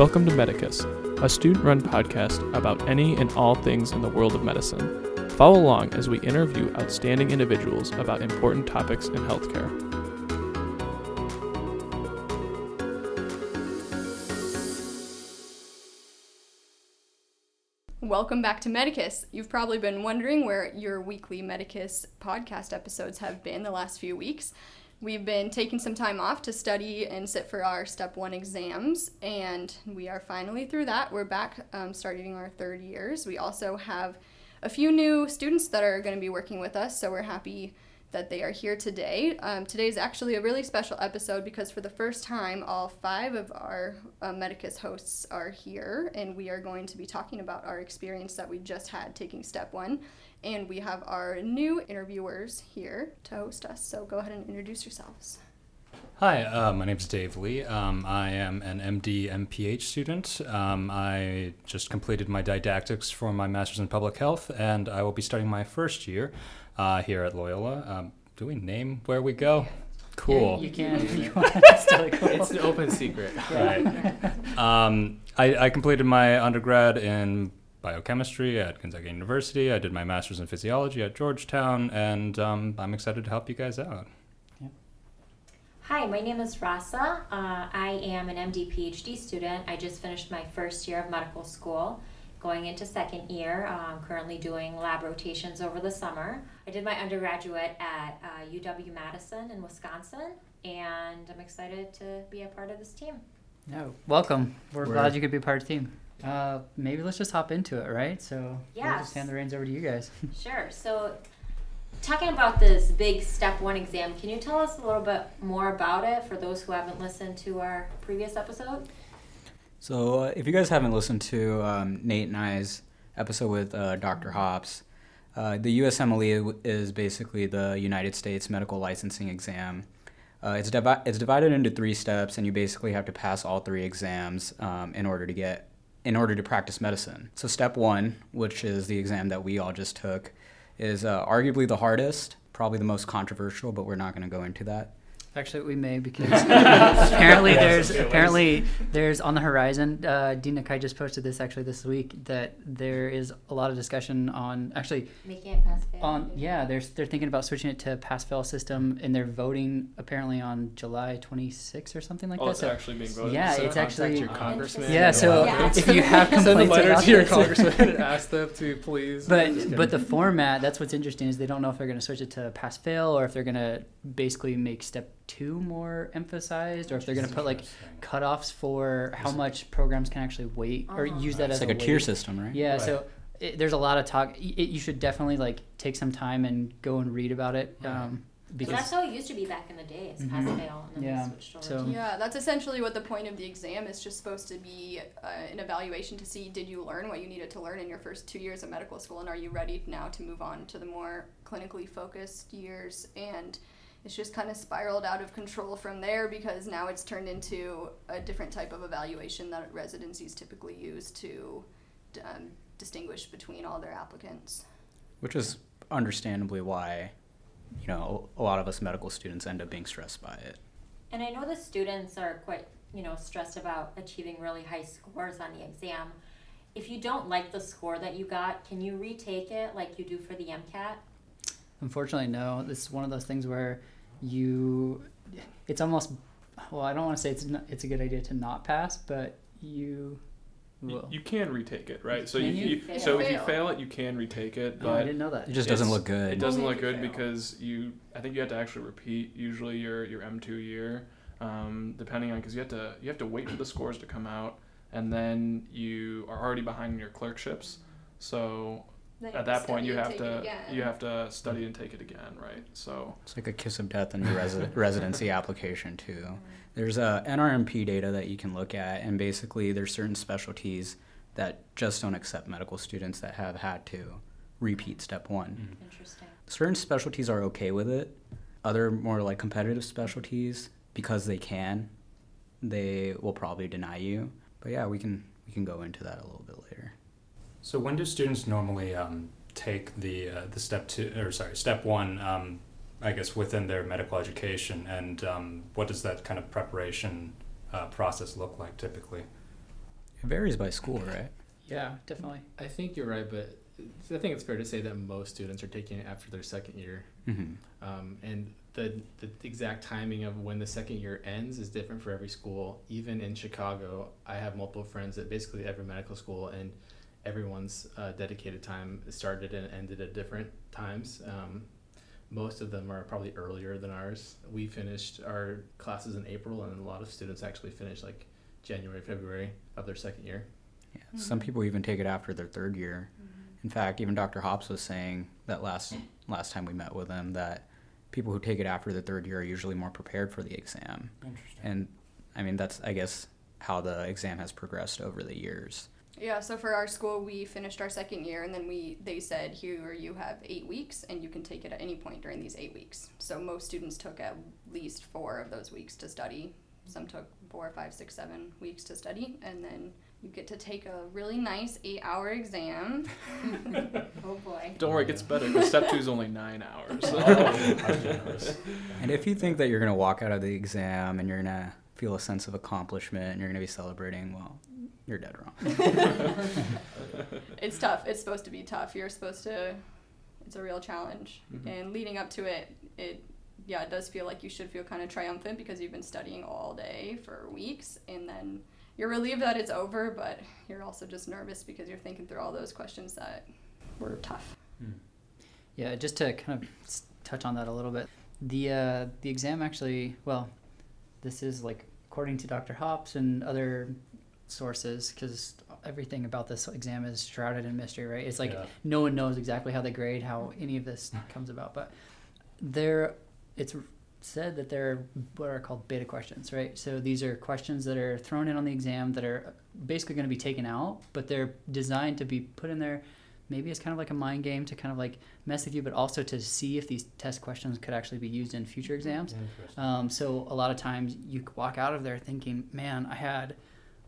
Welcome to Medicus, a student-run podcast about any and all things in the world of medicine. Follow along as we interview outstanding individuals about important topics in healthcare. Welcome back to Medicus. You've probably been wondering where your weekly Medicus podcast episodes have been the last few weeks. We've been taking some time off to study and sit for our Step 1 exams, and we are finally through that. We're back starting our third years. We also have a few new students that are going to be working with us, so we're happy that they are here today. Today is actually a really special episode because for the first time, all five of our Medicus hosts are here, and we are going to be talking about our experience that we just had taking Step 1. And we have our new interviewers here to host us, so go ahead and introduce yourselves. Hi, my name is Dave Lee. I am an MD MPH student. I just completed my didactics for my Master's in Public Health, and I will be starting my first year here at Loyola. Do we name where we go? Cool. Yeah, you can if you want. It's totally cool. It's an open secret. Yeah. Right. I completed my undergrad in biochemistry at Kentucky University. I did my master's in physiology at Georgetown, and I'm excited to help you guys out. Yeah. Hi, my name is Rasa. I am an MD PhD student. I just finished my first year of medical school, going into second year. I'm currently doing lab rotations over the summer. I did my undergraduate at UW Madison in Wisconsin, and I'm excited to be a part of this team. No, welcome. We're glad you could be part of the team. Maybe let's just hop into it, right? So yes. We'll just hand the reins over to you guys. Sure. So talking about this big Step 1 exam, can you tell us a little bit more about it for those who haven't listened to our previous episode? So if you guys haven't listened to Nate and I's episode with Dr. Hobbs, the USMLE is basically the United States Medical Licensing Exam. It's divided into three steps, and you basically have to pass all three exams in order to practice medicine. So Step 1, which is the exam that we all just took, is arguably the hardest, probably the most controversial, but we're not going to go into that. Actually, we may, because apparently there's on the horizon, Dean Nakai just posted this actually this week, that there is a lot of discussion on actually making it pass-fail. They're thinking about switching it to pass-fail system, and they're voting apparently on July 26th or something like that. Oh, it's actually being voted. Yeah, so it's actually your congressman. Yeah, so if you have complaints send a letter to your congressman and ask them to please. But the format, that's what's interesting, is they don't know if they're going to switch it to pass-fail or if they're going to basically make Step 2 more emphasized, or if they're going to put like cutoffs for how much programs can actually wait or use that as like a tier system, right? Yeah, right. So there's a lot of talk. You should definitely like take some time and go and read about it. Because that's how it used to be back in the day, is pass fail, and then switched over. Yeah, that's essentially what the point of the exam is, just supposed to be an evaluation to see did you learn what you needed to learn in your first 2 years of medical school, and are you ready now to move on to the more clinically focused years. And it's just kind of spiraled out of control from there, because now it's turned into a different type of evaluation that residencies typically use to distinguish between all their applicants. Which is understandably why, you know, a lot of us medical students end up being stressed by it. And I know the students are quite, you know, stressed about achieving really high scores on the exam. If you don't like the score that you got, can you retake it like you do for the MCAT? Unfortunately, no. This is one of those things where it's almost, well, I don't want to say it's a good idea to not pass, but you can retake it, right? So if you fail it, you can retake it. But I didn't know that. It just doesn't look good. It doesn't look good because I think you have to actually repeat usually your M2 year, depending on, because you have to wait for the scores to come out, and then you are already behind in your clerkships, so. At that point, you have to study and take it again, right? So it's like a kiss of death in the residency application too. There's NRMP data that you can look at, and basically there's certain specialties that just don't accept medical students that have had to repeat Step 1. Interesting. Certain specialties are okay with it. Other more like competitive specialties, because they will probably deny you. But yeah, we can go into that a little bit later. So when do students normally take the Step 1, I guess, within their medical education, and what does that kind of preparation process look like typically? It varies by school, right? Yeah, definitely. I think you're right, but I think it's fair to say that most students are taking it after their second year. Mm-hmm. And the exact timing of when the second year ends is different for every school. Even in Chicago, I have multiple friends at basically every medical school, and everyone's dedicated time started and ended at different times. Most of them are probably earlier than ours. We finished our classes in April, and a lot of students actually finish like January, February of their second year. Yeah, mm-hmm. Some people even take it after their third year. Mm-hmm. In fact, even Dr. Hobbs was saying that last time we met with him that people who take it after the third year are usually more prepared for the exam. Interesting. And I mean, that's, I guess, how the exam has progressed over the years. Yeah, so for our school, we finished our second year, and then they said, here you have 8 weeks, and you can take it at any point during these 8 weeks. So most students took at least 4 of those weeks to study. Some took 4, 5, 6, 7 weeks to study, and then you get to take a really nice 8-hour exam. Oh, boy. Don't worry, it gets better, because Step 2 is only 9 hours. So. And if you think that you're going to walk out of the exam and you're going to feel a sense of accomplishment and you're going to be celebrating, well, you're dead wrong. It's tough. It's supposed to be tough. It's a real challenge. Mm-hmm. And leading up to it does feel like you should feel kind of triumphant because you've been studying all day for weeks, and then you're relieved that it's over, but you're also just nervous because you're thinking through all those questions that were tough. Yeah, just to kind of touch on that a little bit, the exam actually, well, this is like according to Dr. Hobbs and other sources, because everything about this exam is shrouded in mystery, right? It's like no one knows exactly how they grade, how any of this comes about, but it's said that they're what are called beta questions, right? So these are questions that are thrown in on the exam that are basically going to be taken out, but they're designed to be put in there maybe it's kind of like a mind game to kind of like mess with you, but also to see if these test questions could actually be used in future exams. So a lot of times you walk out of there thinking, man, I had,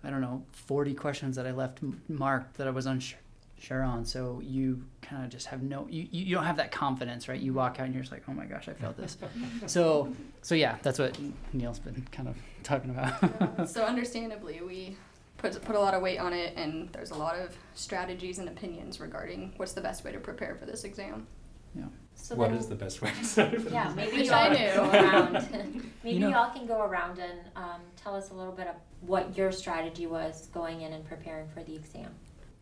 I don't know, 40 questions that I left marked that I was unsure on. So you kind of just have you don't have that confidence, right? You walk out and you're just like, oh my gosh, I failed this. So yeah, that's what Neil's been kind of talking about. Yeah. So understandably, we put a lot of weight on it, and there's a lot of strategies and opinions regarding what's the best way to prepare for this exam. Yeah. So what is the best way to study for this exam? Yeah, maybe y'all can go around and tell us a little bit of what your strategy was going in and preparing for the exam.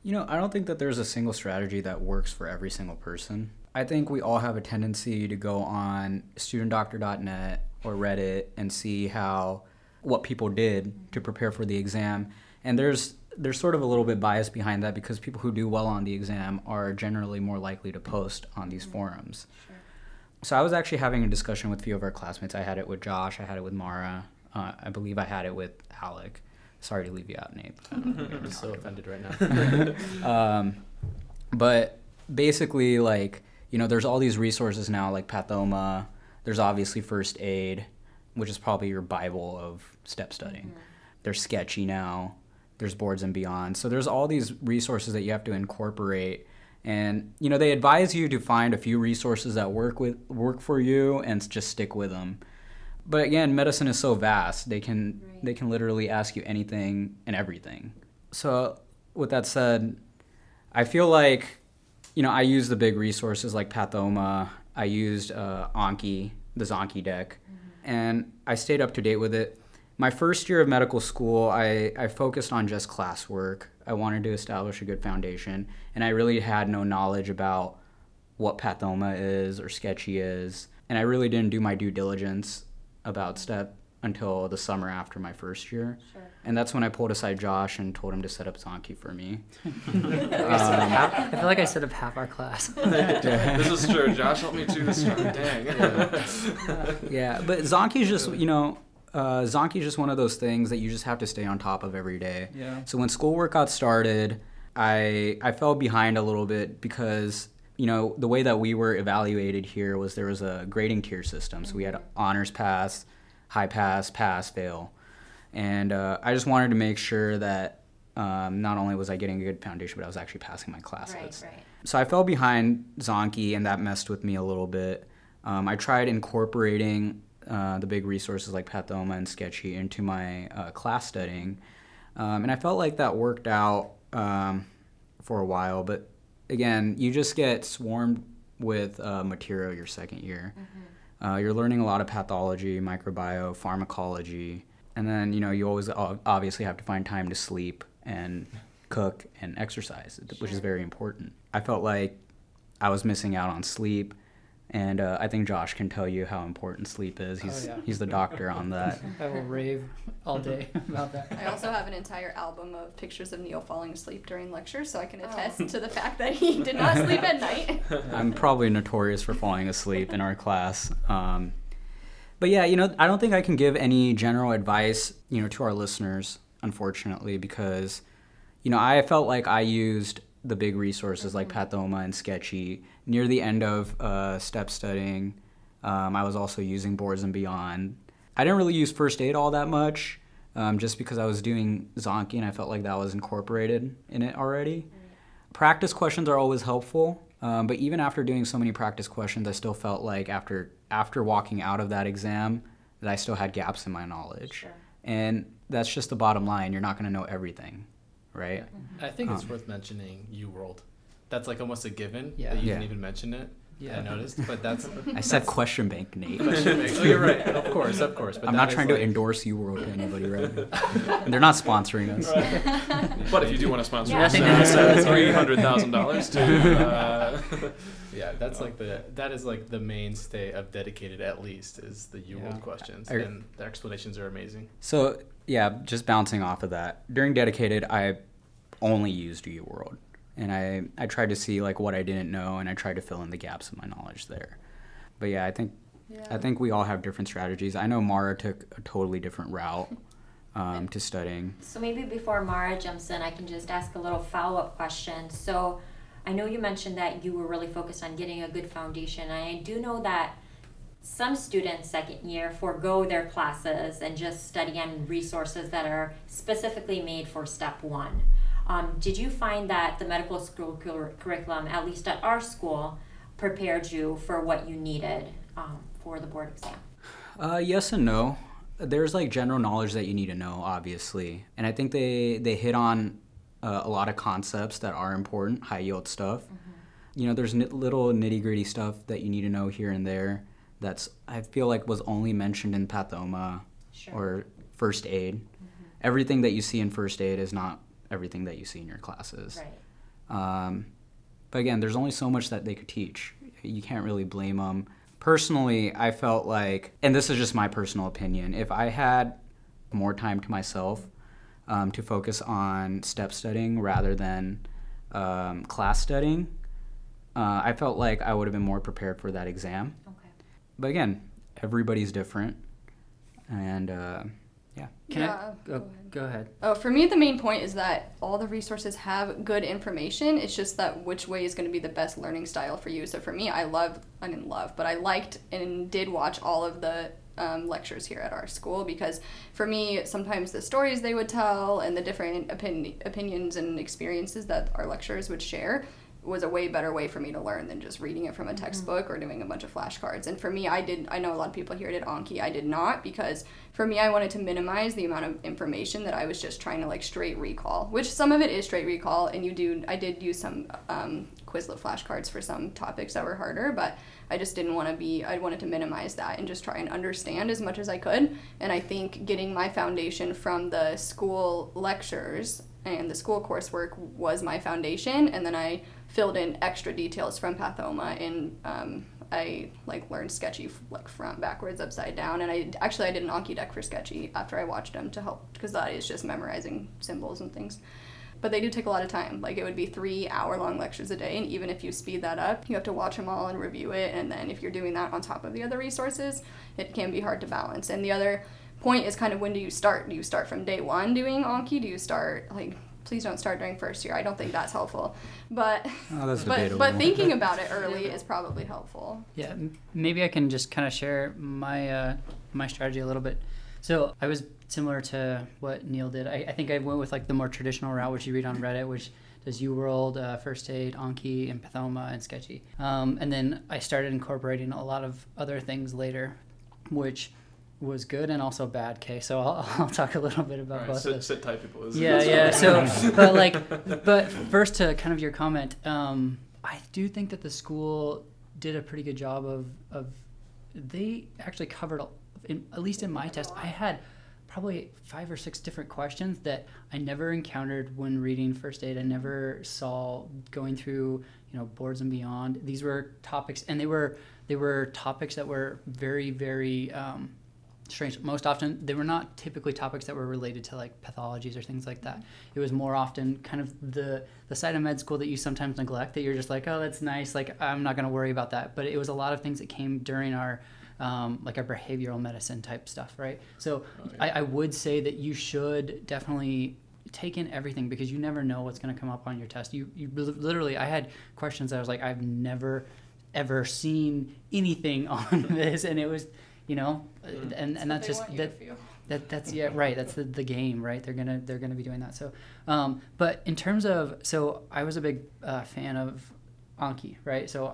You know, I don't think that there's a single strategy that works for every single person. I think we all have a tendency to go on studentdoctor.net or Reddit and see what people did to prepare for the exam. And there's sort of a little bit bias behind that because people who do well on the exam are generally more likely to post on these forums. Sure. So I was actually having a discussion with a few of our classmates. I had it with Josh. I had it with Mara. I believe I had it with Alec. Sorry to leave you out, Nate. I'm so offended right now. But basically, like, you know, there's all these resources now, like Pathoma. There's obviously First Aid, which is probably your Bible of step studying. Mm-hmm. There's Sketchy now. There's Boards and Beyond. So there's all these resources that you have to incorporate. And, you know, they advise you to find a few resources that work for you and just stick with them. But again, medicine is so vast. They can literally ask you anything and everything. So with that said, I feel like, you know, I use the big resources like Pathoma. I used Anki, the Zanki deck, and I stayed up to date with it. My first year of medical school, I focused on just classwork. I wanted to establish a good foundation, and I really had no knowledge about what Pathoma is or Sketchy is, and I really didn't do my due diligence about STEP until the summer after my first year. Sure. And that's when I pulled aside Josh and told him to set up Zanki for me. I feel like I set up half our class. This is true. Josh helped me too this time. Dang. Yeah, but Zanki's just, you know, Zanki's just one of those things that you just have to stay on top of every day. Yeah. So when school workouts started, I fell behind a little bit because, you know, the way that we were evaluated here was there was a grading tier system. So we had honors pass, high pass, pass, fail. And I just wanted to make sure that not only was I getting a good foundation, but I was actually passing my classes. Right. So I fell behind Zanki, and that messed with me a little bit. I tried incorporating the big resources like Pathoma and Sketchy into my class studying. And I felt like that worked out for a while. But again, you just get swarmed with material your second year. Mm-hmm. You're learning a lot of pathology, microbiome, pharmacology. And then, you know, you always obviously have to find time to sleep and cook and exercise, sure. which is very important. I felt like I was missing out on sleep. And I think Josh can tell you how important sleep is. He's the doctor on that. I will rave all day about that. I also have an entire album of pictures of Neil falling asleep during lectures, so I can attest to the fact that he did not sleep at night. I'm probably notorious for falling asleep in our class. But yeah, you know, I don't think I can give any general advice, you know, to our listeners, unfortunately, because, you know, I felt like I used the big resources like Pathoma and Sketchy. Near the end of step studying, I was also using Boards and Beyond. I didn't really use First Aid all that much, just because I was doing Zanki and I felt like that was incorporated in it already. Mm-hmm. Practice questions are always helpful, but even after doing so many practice questions, I still felt like after walking out of that exam that I still had gaps in my knowledge. Sure. And that's just the bottom line. You're not going to know everything. Right. Mm-hmm. I think it's worth mentioning UWorld. That's like almost a given that you didn't even mention it. Yeah, I noticed. But that's I said question bank, Nate. Question bank. Oh, you're right. Of course. But I'm not trying to endorse UWorld to anybody right now. They're not sponsoring us. Right. But if you do want to sponsor us, $300,000 to. Yeah, that's like that is like the mainstay of Dedicated, at least, is the UWorld questions, and the explanations are amazing. So. Yeah, just bouncing off of that. During Dedicated, I only used UWorld, and I tried to see like what I didn't know, and I tried to fill in the gaps in my knowledge there. But yeah, I think we all have different strategies. I know Mara took a totally different route to studying. So maybe before Mara jumps in, I can just ask a little follow-up question. So I know you mentioned that you were really focused on getting a good foundation, and I do know that some students second year forego their classes and just study on resources that are specifically made for Step 1. Did you find that the medical school curriculum, at least at our school, prepared you for what you needed for the board exam? Yes and no. There's like general knowledge that you need to know, obviously. And I think they hit on a lot of concepts that are important, high yield stuff. Mm-hmm. You know, there's little nitty gritty stuff that you need to know here and there. That's, I feel like, was only mentioned in Pathoma or First Aid. Mm-hmm. Everything that you see in First Aid is not everything that you see in your classes. Right. But again, there's only so much that they could teach. You can't really blame them. Personally, I felt like, and this is just my personal opinion, if I had more time to myself to focus on step studying rather than class studying, I felt like I would have been more prepared for that exam. But again, everybody's different, and Go ahead. Oh, for me, the main point is that all the resources have good information. It's just that which way is going to be the best learning style for you. So for me, I liked and did watch all of the lectures here at our school, because for me, sometimes the stories they would tell and the different opinions and experiences that our lecturers would share was a way better way for me to learn than just reading it from a textbook or doing a bunch of flashcards. And for me, I know a lot of people here did Anki. I did not, because for me, I wanted to minimize the amount of information that I was just trying to like straight recall, which some of it is straight recall. And I did use some Quizlet flashcards for some topics that were harder, but I just didn't want to I wanted to minimize that and just try and understand as much as I could. And I think getting my foundation from the school lectures and the school coursework was my foundation, and then I filled in extra details from Pathoma, and I like learned Sketchy like front, backwards, upside down, and I did an Anki deck for Sketchy after I watched them to help, because that is just memorizing symbols and things. But they do take a lot of time. Like, it would be 3 hour-long lectures a day, and even if you speed that up, you have to watch them all and review it, and then if you're doing that on top of the other resources, it can be hard to balance. And the other point is kind of, when do you start? Do you start from day one doing Anki? Do you start, like, please don't start during first year. I don't think that's helpful. But that's debatable. But thinking about it early is probably helpful. Yeah, maybe I can just kind of share my my strategy a little bit. So I was similar to what Neil did. I think I went with, like, the more traditional route, which you read on Reddit, which does UWorld, First Aid, Anki, and Pathoma, and Sketchy. And then I started incorporating a lot of other things later, which was good and also bad case. So I'll talk a little bit about both of those. Sit tight, people. Yeah. So, but first to kind of your comment, I do think that the school did a pretty good job of they actually covered, at least in my test, I had probably 5 or 6 different questions that I never encountered when reading First Aid. I never saw going through, Boards and Beyond. These were topics, and they were topics that were very, very strange. Most often, they were not typically topics that were related to like pathologies or things like that. It was more often kind of the side of med school that you sometimes neglect, that you're just like, oh, that's nice, like I'm not going to worry about that. But it was a lot of things that came during our like our behavioral medicine type stuff, right? So I would say that you should definitely take in everything, because you never know what's going to come up on your test. You literally, I had questions that I was like, I've never ever seen anything on this, and it was, and that's just that's yeah, right. That's the game, right? They're gonna be doing that. So, but in terms of, so I was a big fan of Anki, right? So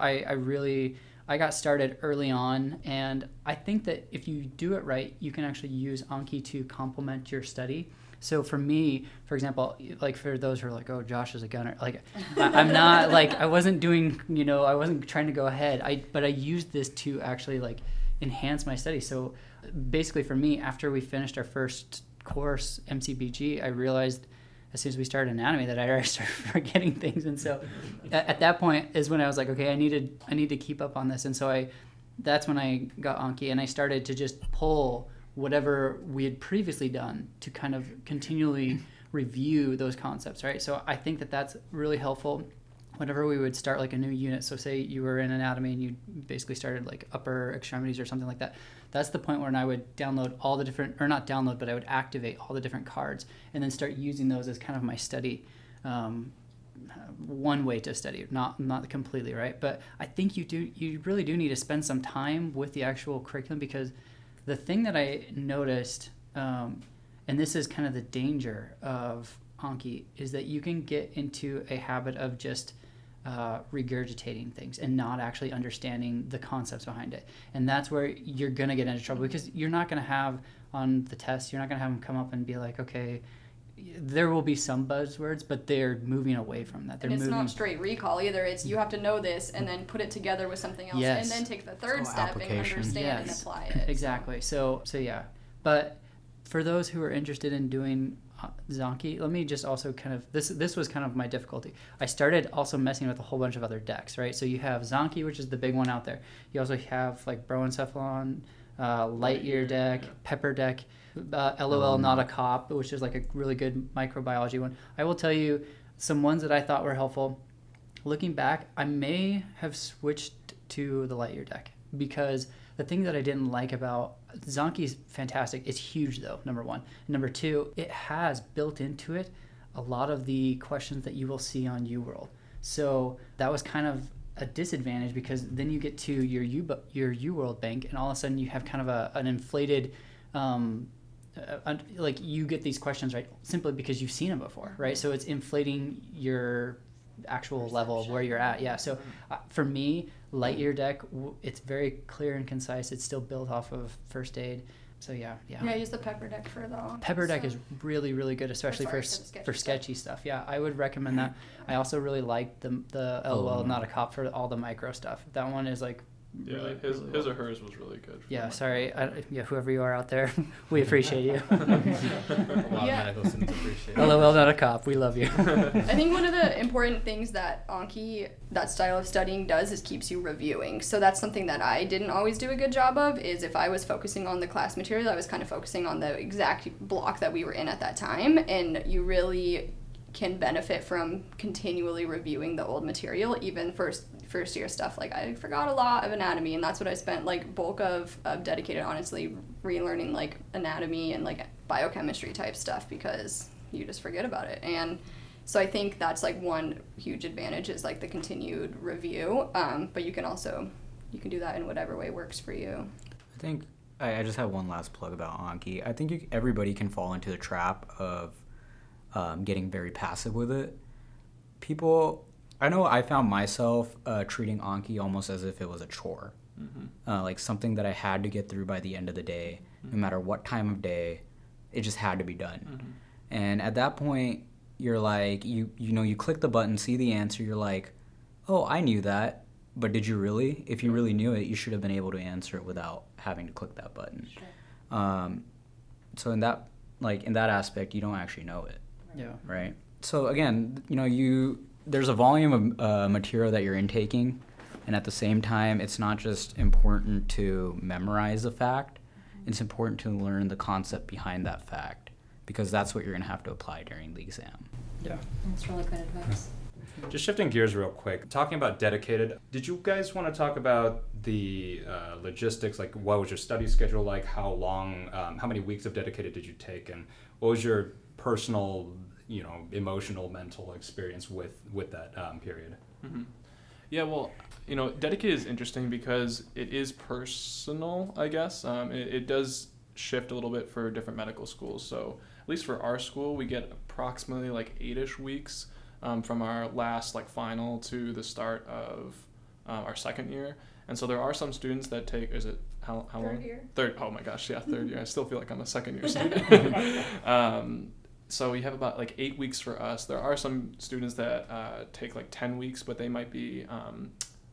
I got started early on, and I think that if you do it right, you can actually use Anki to complement your study. So for me, for example, like for those who are like, oh, Josh is a gunner, like I'm not, like I wasn't doing, I wasn't trying to go ahead. But I used this to actually like enhance my study. So basically for me, after we finished our first course, MCBG, I realized as soon as we started anatomy that I already started forgetting things, and so at that point is when I was like, okay, I need to keep up on this, and so that's when I got Anki, and I started to just pull whatever we had previously done to kind of continually review those concepts, right? So I think that that's really helpful. Whenever we would start like a new unit, so say you were in anatomy and you basically started like upper extremities or something like that, that's the point where I would download all the different, or not download, but I would activate all the different cards and then start using those as kind of my study, one way to study, not completely, right? But I think you really do need to spend some time with the actual curriculum, because the thing that I noticed, and this is kind of the danger of Anki, is that you can get into a habit of just regurgitating things and not actually understanding the concepts behind it, and that's where you're going to get into trouble, because you're not going to have on the test, you're not going to have them come up and be like, okay, there will be some buzzwords, but they're moving away from that. And it's not straight recall either. It's you have to know this and then put it together with something else, yes, and then take the third step and understand, yes, and apply it. Exactly. So yeah. But for those who are interested in doing Zanki, let me just also kind of, this was kind of my difficulty. I started also messing with a whole bunch of other decks, right? So you have Zanki, which is the big one out there. You also have like Broencephalon, Lightyear deck, Pepper deck, LOL Not a Cop, which is like a really good microbiology one. I will tell you some ones that I thought were helpful. Looking back, I may have switched to the Lightyear deck, because the thing that I didn't like about Zanki's fantastic. It's huge, though, number one. Number two, it has built into it a lot of the questions that you will see on UWorld. So that was kind of a disadvantage, because then you get to your UWorld bank, and all of a sudden you have kind of an inflated, like you get these questions, right, simply because you've seen them before, right? So it's inflating your actual perception, level of where you're at. Yeah. So for me, Lightyear deck, it's very clear and concise. It's still built off of First Aid. So yeah. Yeah, I use the Pepper deck for that one. Pepper deck is really, really good, especially for sketchy stuff. Yeah, I would recommend that. I also really liked the LOL Not a Cop for all the micro stuff. That one is like, yeah, really, his or hers was really good. Yeah, sorry. Whoever you are out there, we appreciate you. A lot of medical students appreciate it. LOL Not a Cop. We love you. I think one of the important things that Anki, that style of studying, does is keeps you reviewing. So that's something that I didn't always do a good job of, is if I was focusing on the class material, I was kind of focusing on the exact block that we were in at that time, and you really can benefit from continually reviewing the old material, even first year stuff. Like I forgot a lot of anatomy, and that's what I spent like bulk of dedicated, honestly, relearning like anatomy and like biochemistry type stuff, because you just forget about it. And so I think that's like one huge advantage, is like the continued review, but you can do that in whatever way works for you. I think I just have one last plug about Anki. I think everybody can fall into the trap of getting very passive with it. People, I know I found myself treating Anki almost as if it was a chore. mm-hmm. Like something that I had to get through by the end of the day, mm-hmm. no matter what time of day, it just had to be done. Mm-hmm. And at that point, you're like, you know, you click the button, see the answer, you're like, oh, I knew that, but did you really? If you really knew it, you should have been able to answer it without having to click that button. Sure. So in that aspect, you don't actually know it. Yeah. Right. So again, you know, there's a volume of material that you're intaking, and at the same time, it's not just important to memorize a fact, mm-hmm. it's important to learn the concept behind that fact, because that's what you're going to have to apply during the exam. Yeah. That's really good advice. Just shifting gears real quick, talking about dedicated, did you guys want to talk about the logistics, like what was your study schedule like, how long, how many weeks of dedicated did you take, and what was your personal, you know, emotional, mental experience with that period? Mm-hmm. Yeah, well, you know, dedicated is interesting because it is personal, I guess. It does shift a little bit for different medical schools. So at least for our school, we get approximately like 8-ish weeks from our last like final to the start of our second year. And so there are some students that take, is it how long? Third year. Third, oh my gosh, yeah, third year. I still feel like I'm a second year student. So we have about like 8 weeks for us. There are some students that take like 10 weeks, but they might be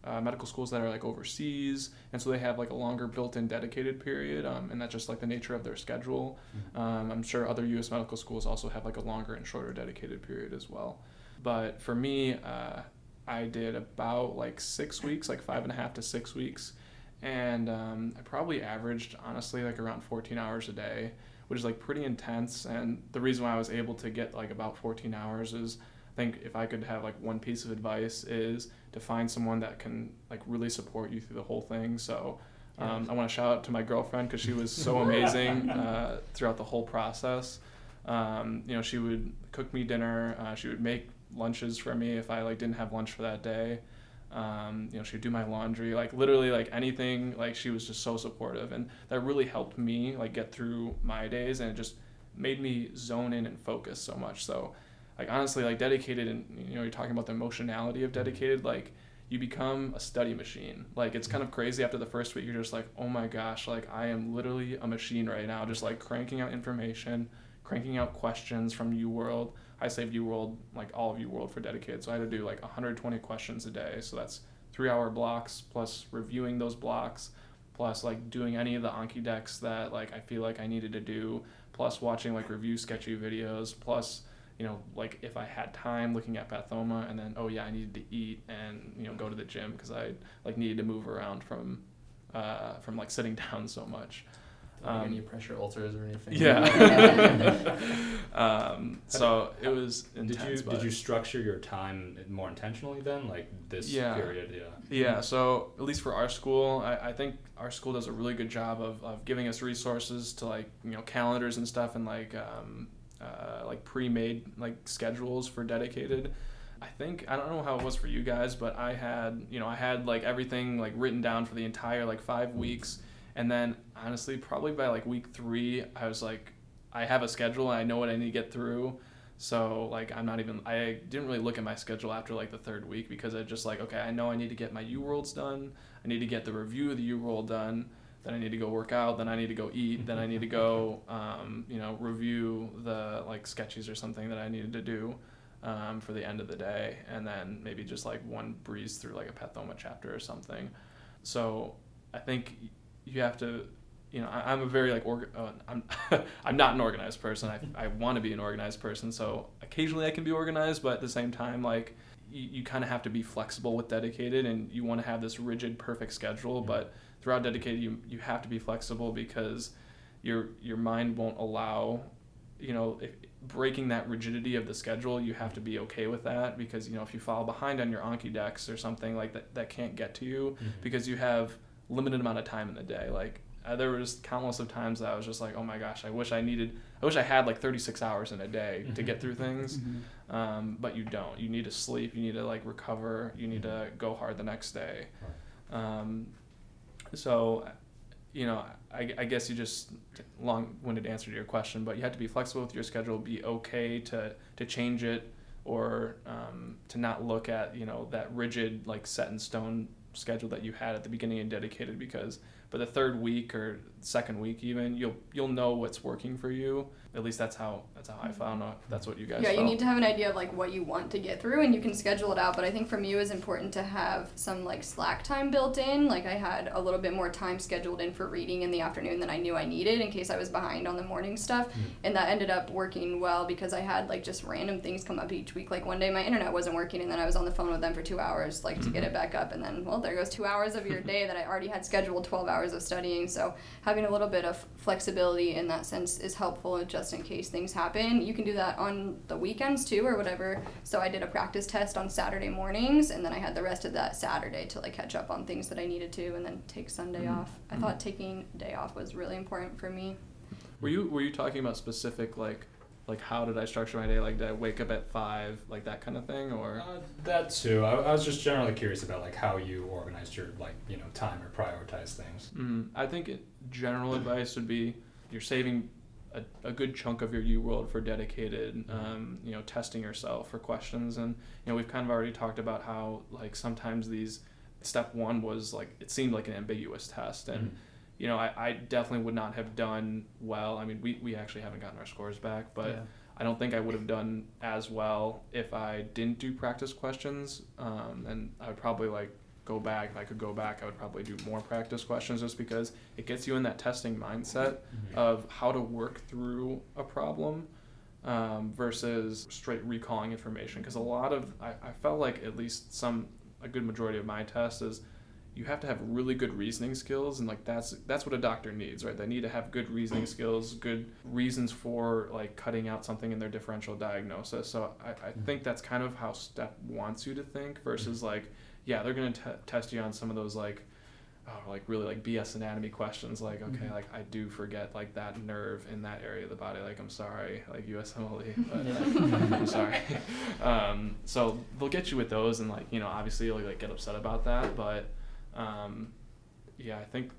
medical schools that are like overseas, and so they have like a longer built-in dedicated period, and that's just like the nature of their schedule. I'm sure other U.S. medical schools also have like a longer and shorter dedicated period as well. But for me, I did about like 6 weeks, like 5.5 to 6 weeks, and I probably averaged honestly like around 14 hours a day, which is like pretty intense. And the reason why I was able to get like about 14 hours is, I think if I could have like one piece of advice, is to find someone that can like really support you through the whole thing. So I want to shout out to my girlfriend, because she was so amazing throughout the whole process. You know, she would cook me dinner. She would make lunches for me if I like didn't have lunch for that day. You know, she would do my laundry, like literally like anything, like she was just so supportive, and that really helped me like get through my days, and it just made me zone in and focus so much. So like honestly, like dedicated, and you know, you're talking about the emotionality of dedicated, like you become a study machine. Like it's kind of crazy, after the first week you're just like, oh my gosh, like I am literally a machine right now, just like cranking out information, cranking out questions from UWorld. I saved UWorld, like all of UWorld for dedicated, so I had to do like 120 questions a day. So that's 3-hour blocks, plus reviewing those blocks, plus like doing any of the Anki decks that like I feel like I needed to do, plus watching like review Sketchy videos, plus, you know, like if I had time, looking at Pathoma, and then, oh yeah, I needed to eat and, you know, go to the gym, because I like needed to move around from like sitting down so much. Any pressure ulcers or anything? Yeah. So it was intense. Did you structure your time more intentionally then, like this period? Yeah. So at least for our school, I think our school does a really good job of giving us resources to like, you know, calendars and stuff, and like pre-made like schedules for dedicated. I think, I don't know how it was for you guys, but I had like everything like written down for the entire like 5 weeks. And then, honestly, probably by, like, week 3, I was like, I have a schedule, and I know what I need to get through. So, like, I didn't really look at my schedule after, like, the third week, because I just, like, okay, I know I need to get my UWorlds done. I need to get the review of the UWorld done. Then I need to go work out. Then I need to go eat. Then I need to go, you know, review the, like, sketches or something that I needed to do for the end of the day. And then maybe just, like, one breeze through, like, a Pathoma chapter or something. So I think you have to, you know, I'm a very like I'm not an organized person. I want to be an organized person, so occasionally I can be organized, but at the same time, like you kind of have to be flexible with dedicated, and you want to have this rigid, perfect schedule. But throughout dedicated, you have to be flexible, because your mind won't allow, you know, breaking that rigidity of the schedule. You have to be okay with that, because, you know, if you fall behind on your Anki decks or something like that, that can't get to you, mm-hmm. because you have limited amount of time in the day. Like there were just countless of times that I was just like, oh my gosh, I wish I had like 36 hours in a day to get through things. Mm-hmm. But you don't. You need to sleep, you need to like recover, you need to go hard the next day. So, you know, I guess you just, long-winded answer to your question, but you have to be flexible with your schedule, be okay to change it, or to not look at, you know, that rigid like set in stone schedule that you had at the beginning and dedicated, because by the third week or second week even, you'll know what's working for you. At least that's how I felt. I don't know if that's what you guys felt. Yeah, you need to have an idea of like what you want to get through, and you can schedule it out. But I think for me it was important to have some like slack time built in. Like I had a little bit more time scheduled in for reading in the afternoon than I knew I needed in case I was behind on the morning stuff. Mm-hmm. And that ended up working well because I had like just random things come up each week. Like one day my internet wasn't working, and then I was on the phone with them for 2 hours like to get it back up, and then well, there goes 2 hours of your day that I already had scheduled 12 hours of studying. So having a little bit of flexibility in that sense is helpful just in case things happen. You can do that on the weekends too or whatever. So I did a practice test on Saturday mornings, and then I had the rest of that Saturday to like catch up on things that I needed to, and then take Sunday off. I thought taking day off was really important for me. Were you talking about specific like how did I structure my day? Like did I wake up at 5, like that kind of thing, or? That too. I was just generally curious about like how you organized your like, you know, time or prioritize things. I think general advice would be you're saving a good chunk of your UWorld for dedicated, you know, testing yourself for questions. And, you know, we've kind of already talked about how like sometimes these step 1 was like, it seemed like an ambiguous test, and you know, I definitely would not have done well. I mean, we actually haven't gotten our scores back, but yeah. I don't think I would have done as well if I didn't do practice questions. And I would probably like go back. If I could go back, I would probably do more practice questions, just because it gets you in that testing mindset of how to work through a problem versus straight recalling information. Because a lot of, I felt like at least a good majority of my tests is, you have to have really good reasoning skills, and like that's what a doctor needs, right? They need to have good reasoning skills, good reasons for like cutting out something in their differential diagnosis. So I think that's kind of how STEP wants you to think, versus like, yeah, they're going to test you on some of those like really like BS anatomy questions. Like, okay, like I do forget like that nerve in that area of the body. Like, I'm sorry, like USMLE, but I'm sorry. So they'll get you with those, and like, you know, obviously you'll like get upset about that, but yeah, I think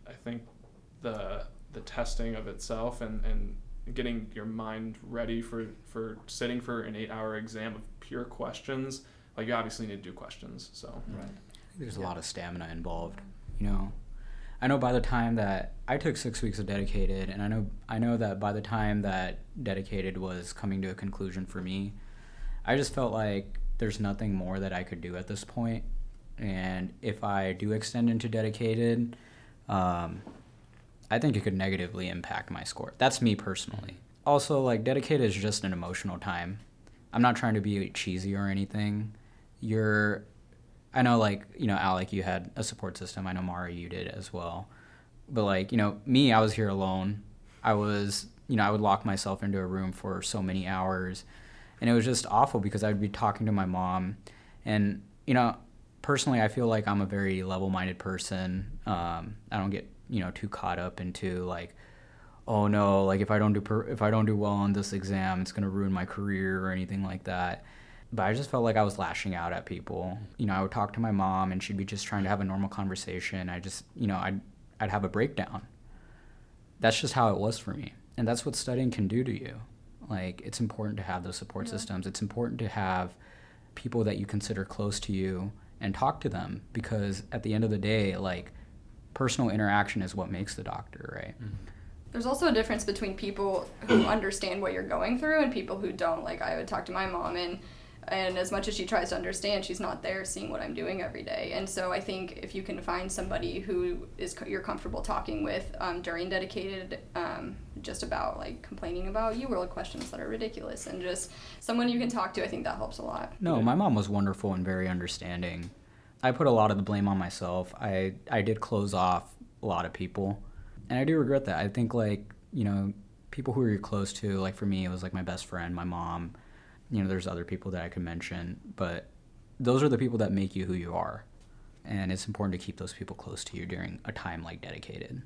the testing of itself and getting your mind ready for sitting for an 8-hour exam of pure questions, like you obviously need to do questions. So right, I think there's a lot of stamina involved. You know, I know by the time that I took 6 weeks of dedicated, and I know that by the time that dedicated was coming to a conclusion for me, I just felt like there's nothing more that I could do at this point. And if I do extend into dedicated, I think it could negatively impact my score. That's me personally. Also, like, dedicated is just an emotional time. I'm not trying to be cheesy or anything. I know, like, you know, Alec, you had a support system. I know, Mari, you did as well. But, like, you know, me, I was here alone. You know, I would lock myself into a room for so many hours. And it was just awful because I would be talking to my mom. And, you know, personally, I feel like I'm a very level-minded person. I don't get, you know, too caught up into like, oh no, like if I don't do well on this exam, it's gonna ruin my career or anything like that. But I just felt like I was lashing out at people. You know, I would talk to my mom, and she'd be just trying to have a normal conversation. I just, you know, I'd have a breakdown. That's just how it was for me, and that's what studying can do to you. Like, it's important to have those support systems. It's important to have people that you consider close to you, and talk to them, because at the end of the day, like, personal interaction is what makes the doctor, right? There's also a difference between people who understand what you're going through and people who don't. Like, I would talk to my mom, and as much as she tries to understand, she's not there seeing what I'm doing every day. And so I think if you can find somebody who is you're comfortable talking with during dedicated, just about like complaining about UWorld questions that are ridiculous, and just someone you can talk to, I think that helps a lot. No, my mom was wonderful and very understanding. I put a lot of the blame on myself. I did close off a lot of people, and I do regret that. I think, like, you know, people who you're close to, like for me, it was like my best friend, my mom. You know, there's other people that I could mention, but those are the people that make you who you are. And it's important to keep those people close to you during a time like dedicated.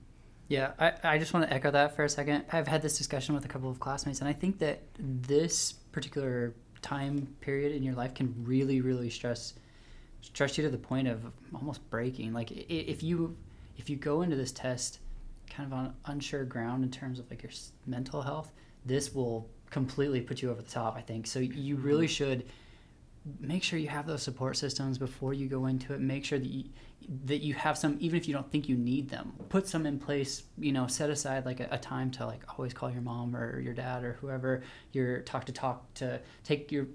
Yeah, I just want to echo that for a second. I've had this discussion with a couple of classmates, and I think that this particular time period in your life can really, really stress you to the point of almost breaking. Like, if you go into this test kind of on unsure ground in terms of like your mental health, this will completely put you over the top, I think. So you really should make sure you have those support systems before you go into it. Make sure that you have some, even if you don't think you need them. Put some in place, you know, set aside like a time to like always call your mom or your dad or whoever, your talk to take your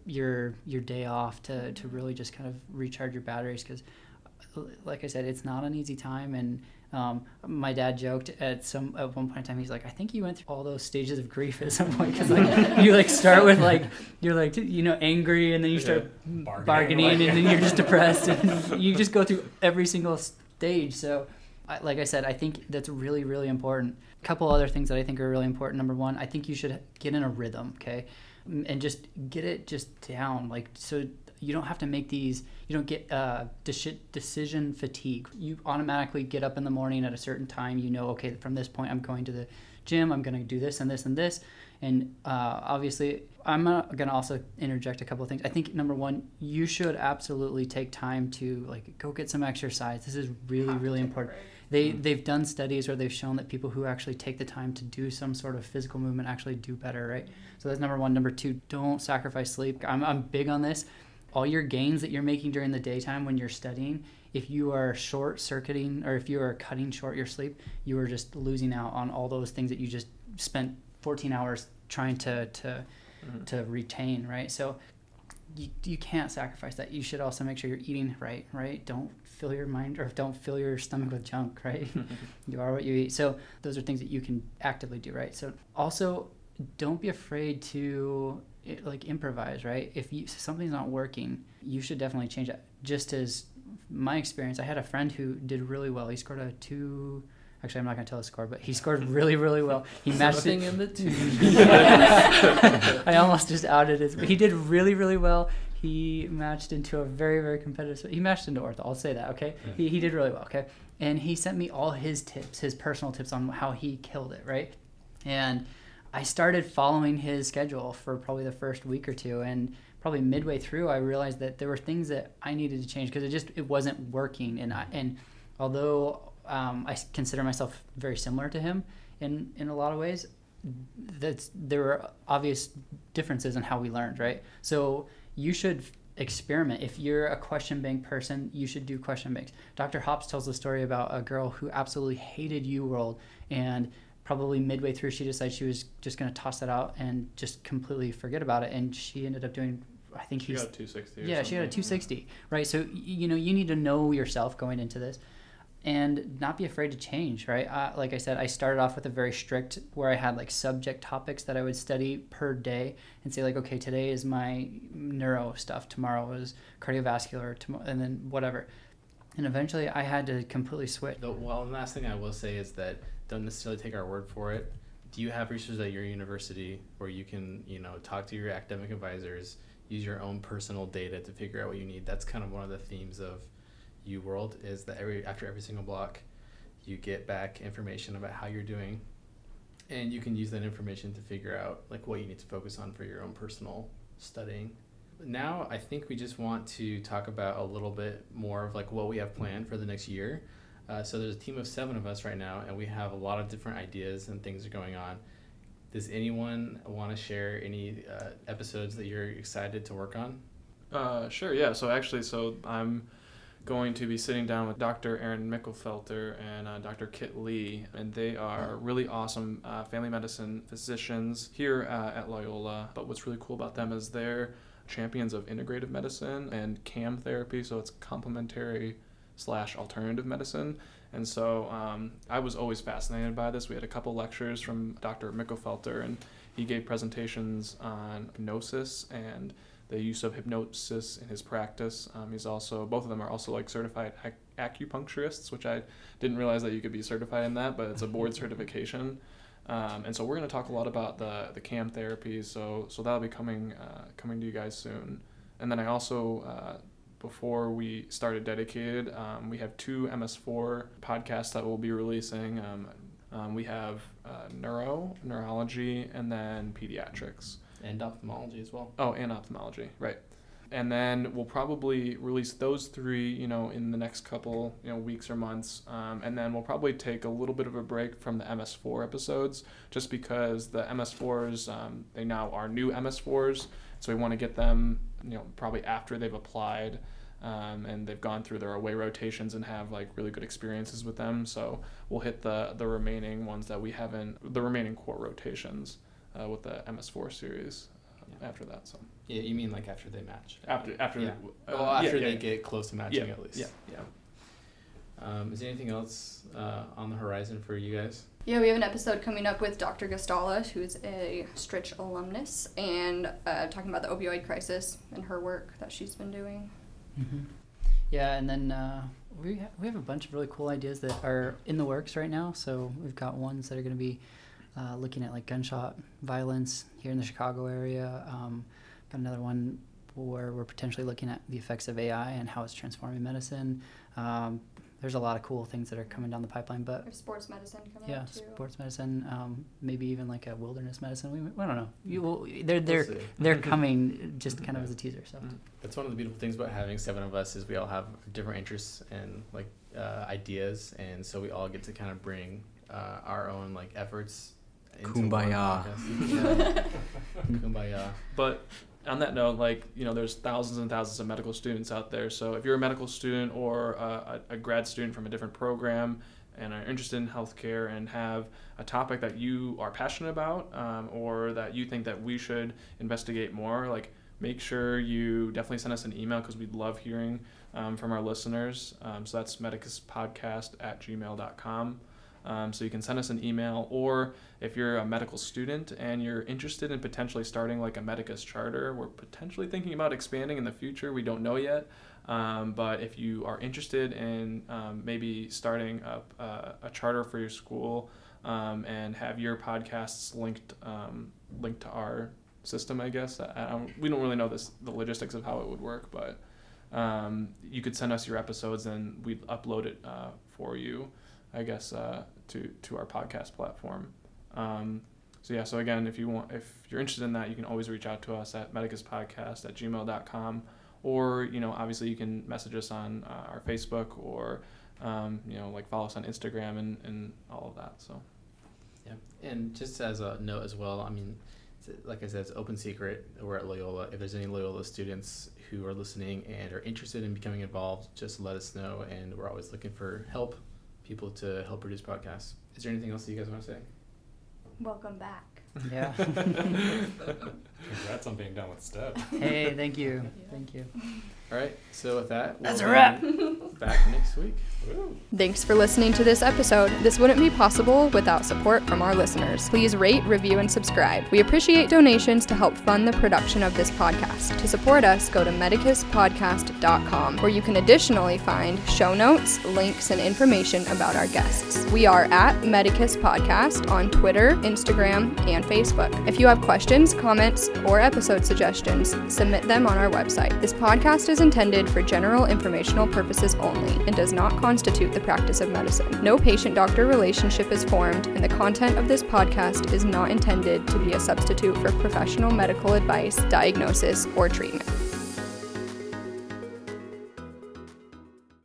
day off to really just kind of recharge your batteries, because like I said, it's not an easy time. And my dad joked at one point in time, he's like, I think you went through all those stages of grief at some point, because like you like start with like you're like, you know, angry, and then you start bargaining and then you're just depressed, and you just go through every single stage. So like I said, I think that's really, really important. A couple other things that I think are really important. Number one, I think you should get in a rhythm, okay, and just get it just down, like, so you don't have to make these, you don't get decision fatigue. You automatically get up in the morning at a certain time, you know, okay, from this point I'm going to the gym, I'm going to do this and this and this. And obviously I'm going to also interject a couple of things. I think number one, you should absolutely take time to like go get some exercise. This is really, really important. They've done studies where they've shown that people who actually take the time to do some sort of physical movement actually do better, right? So that's number one. Number two, don't sacrifice sleep. I'm big on this. All your gains that you're making during the daytime when you're studying, if you are short-circuiting or if you are cutting short your sleep, you are just losing out on all those things that you just spent 14 hours trying to retain, right? So you can't sacrifice that. You should also make sure you're eating right? Don't fill your mind or don't fill your stomach with junk, right? You are what you eat. So those are things that you can actively do, right? So also don't be afraid to improvise, right? If something's not working, you should definitely change it. Just as my experience, I had a friend who did really well. He scored a 2. Actually, I'm not going to tell his score, but he scored really, really well. He matched something in the 2. I almost just outed his. He did really, really well. He matched into a very, very competitive. He matched into ortho. I'll say that, okay? Yeah. He did really well, okay? And he sent me all his tips, his personal tips on how he killed it, right? And I started following his schedule for probably the first week or two, and probably midway through I realized that there were things that I needed to change because it wasn't working. And although I consider myself very similar to him in a lot of ways, there were obvious differences in how we learned, right? So you should experiment. If you're a question bank person, you should do question banks. Dr. Hobbs tells the story about a girl who absolutely hated UWorld, and probably midway through she decided she was just going to toss that out and just completely forget about it, and she ended up doing, I think she got a 260 or something. She got a 260, right? So you know, you need to know yourself going into this and not be afraid to change, right? Like I said, I started off with a very strict, where I had like subject topics that I would study per day and say like, okay, today is my neuro stuff, tomorrow is cardiovascular, and then whatever. And eventually I had to completely switch. The last thing I will say is that don't necessarily take our word for it. Do you have resources at your university where you can, you know, talk to your academic advisors, use your own personal data to figure out what you need? That's kind of one of the themes of UWorld, is that after every single block, you get back information about how you're doing, and you can use that information to figure out like what you need to focus on for your own personal studying. Now I think we just want to talk about a little bit more of like what we have planned for the next year. So there's a team of 7 of us right now, and we have a lot of different ideas and things are going on. Does anyone want to share any episodes that you're excited to work on? Sure, yeah. So I'm going to be sitting down with Dr. Aaron Michelfelder and Dr. Kit Lee, and they are really awesome family medicine physicians here at Loyola. But what's really cool about them is they're champions of integrative medicine and CAM therapy, so it's complementary / alternative medicine. And so I was always fascinated by this. We had a couple lectures from Dr. Michelfelder, and he gave presentations on hypnosis and the use of hypnosis in his practice. He's also, both of them are also like certified acupuncturists, which I didn't realize that you could be certified in that, but it's a board certification. And so we're going to talk a lot about the CAM therapies. So that'll be coming to you guys soon. And then I also, before we started Dedicated, we have 2 MS4 podcasts that we'll be releasing. We have neurology, and then pediatrics. And ophthalmology as well. Oh, and ophthalmology, right. And then we'll probably release those 3, you know, in the next couple, you know, weeks or months. And then we'll probably take a little bit of a break from the MS4 episodes, just because the MS4s, they now are new MS4s. So we want to get them probably after they've applied and they've gone through their away rotations and have like really good experiences with them. So we'll hit the remaining ones that we haven't, the remaining core rotations with the MS4 series after that. So yeah, you mean like after they match? After yeah. They get close to matching at least. Yeah. Is there anything else on the horizon for you guys? Yeah, we have an episode coming up with Dr. Gastala, who's a Stritch alumnus, and talking about the opioid crisis and her work that she's been doing. Mm-hmm. Yeah, and then we have a bunch of really cool ideas that are in the works right now. So we've got ones that are going to be looking at like gunshot violence here in the Chicago area. Got another one where we're potentially looking at the effects of AI and how it's transforming medicine. There's a lot of cool things that are coming down the pipeline, but there's sports medicine coming out too. Sports medicine, maybe even like a wilderness medicine. We don't know. They're coming just kind of as a teaser. So that's one of the beautiful things about having seven of us is we all have different interests and like ideas, and so we all get to kind of bring our own like efforts. Kumbaya. Kumbaya. But on that note, there's thousands and thousands of medical students out there. So if you're a medical student or a grad student from a different program and are interested in healthcare and have a topic that you are passionate about or that you think that we should investigate more, make sure you definitely send us an email because we'd love hearing from our listeners. So that's medicuspodcast@gmail.com. So you can send us an email, or if you're a medical student and you're interested in potentially starting a Medicus charter, we're potentially thinking about expanding in the future. We don't know yet, but if you are interested in maybe starting up a charter for your school and have your podcasts linked to our system, I guess. We don't really know the logistics of how it would work, but you could send us your episodes and we'd upload it for you, I guess, to our podcast platform. So again, if you're interested in that, you can always reach out to us at medicuspodcast@gmail.com, or, obviously you can message us on our Facebook or, follow us on Instagram and all of that. So, yeah. And just as a note as well, I mean, like I said, it's open secret. We're at Loyola. If there's any Loyola students who are listening and are interested in becoming involved, just let us know. And we're always looking for help. People to help produce podcasts. Is there anything else that you guys want to say? Welcome back. Yeah. Congrats on being done with Step. Hey, thank you. Thank you. All right, so with that, that's a wrap. Back next week. Woo. Thanks for listening to this episode. This wouldn't be possible without support from our listeners. Please rate, review, and subscribe. We appreciate donations to help fund the production of this podcast. To support us, go to medicuspodcast.com, where you can additionally find show notes, links, and information about our guests. We are at Medicus Podcast on Twitter, Instagram, and Facebook. If you have questions, comments, or episode suggestions, submit them on our website. This podcast is intended for general informational purposes only and does not constitute the practice of medicine. No patient-doctor relationship is formed, and the content of this podcast is not intended to be a substitute for professional medical advice, diagnosis, or treatment.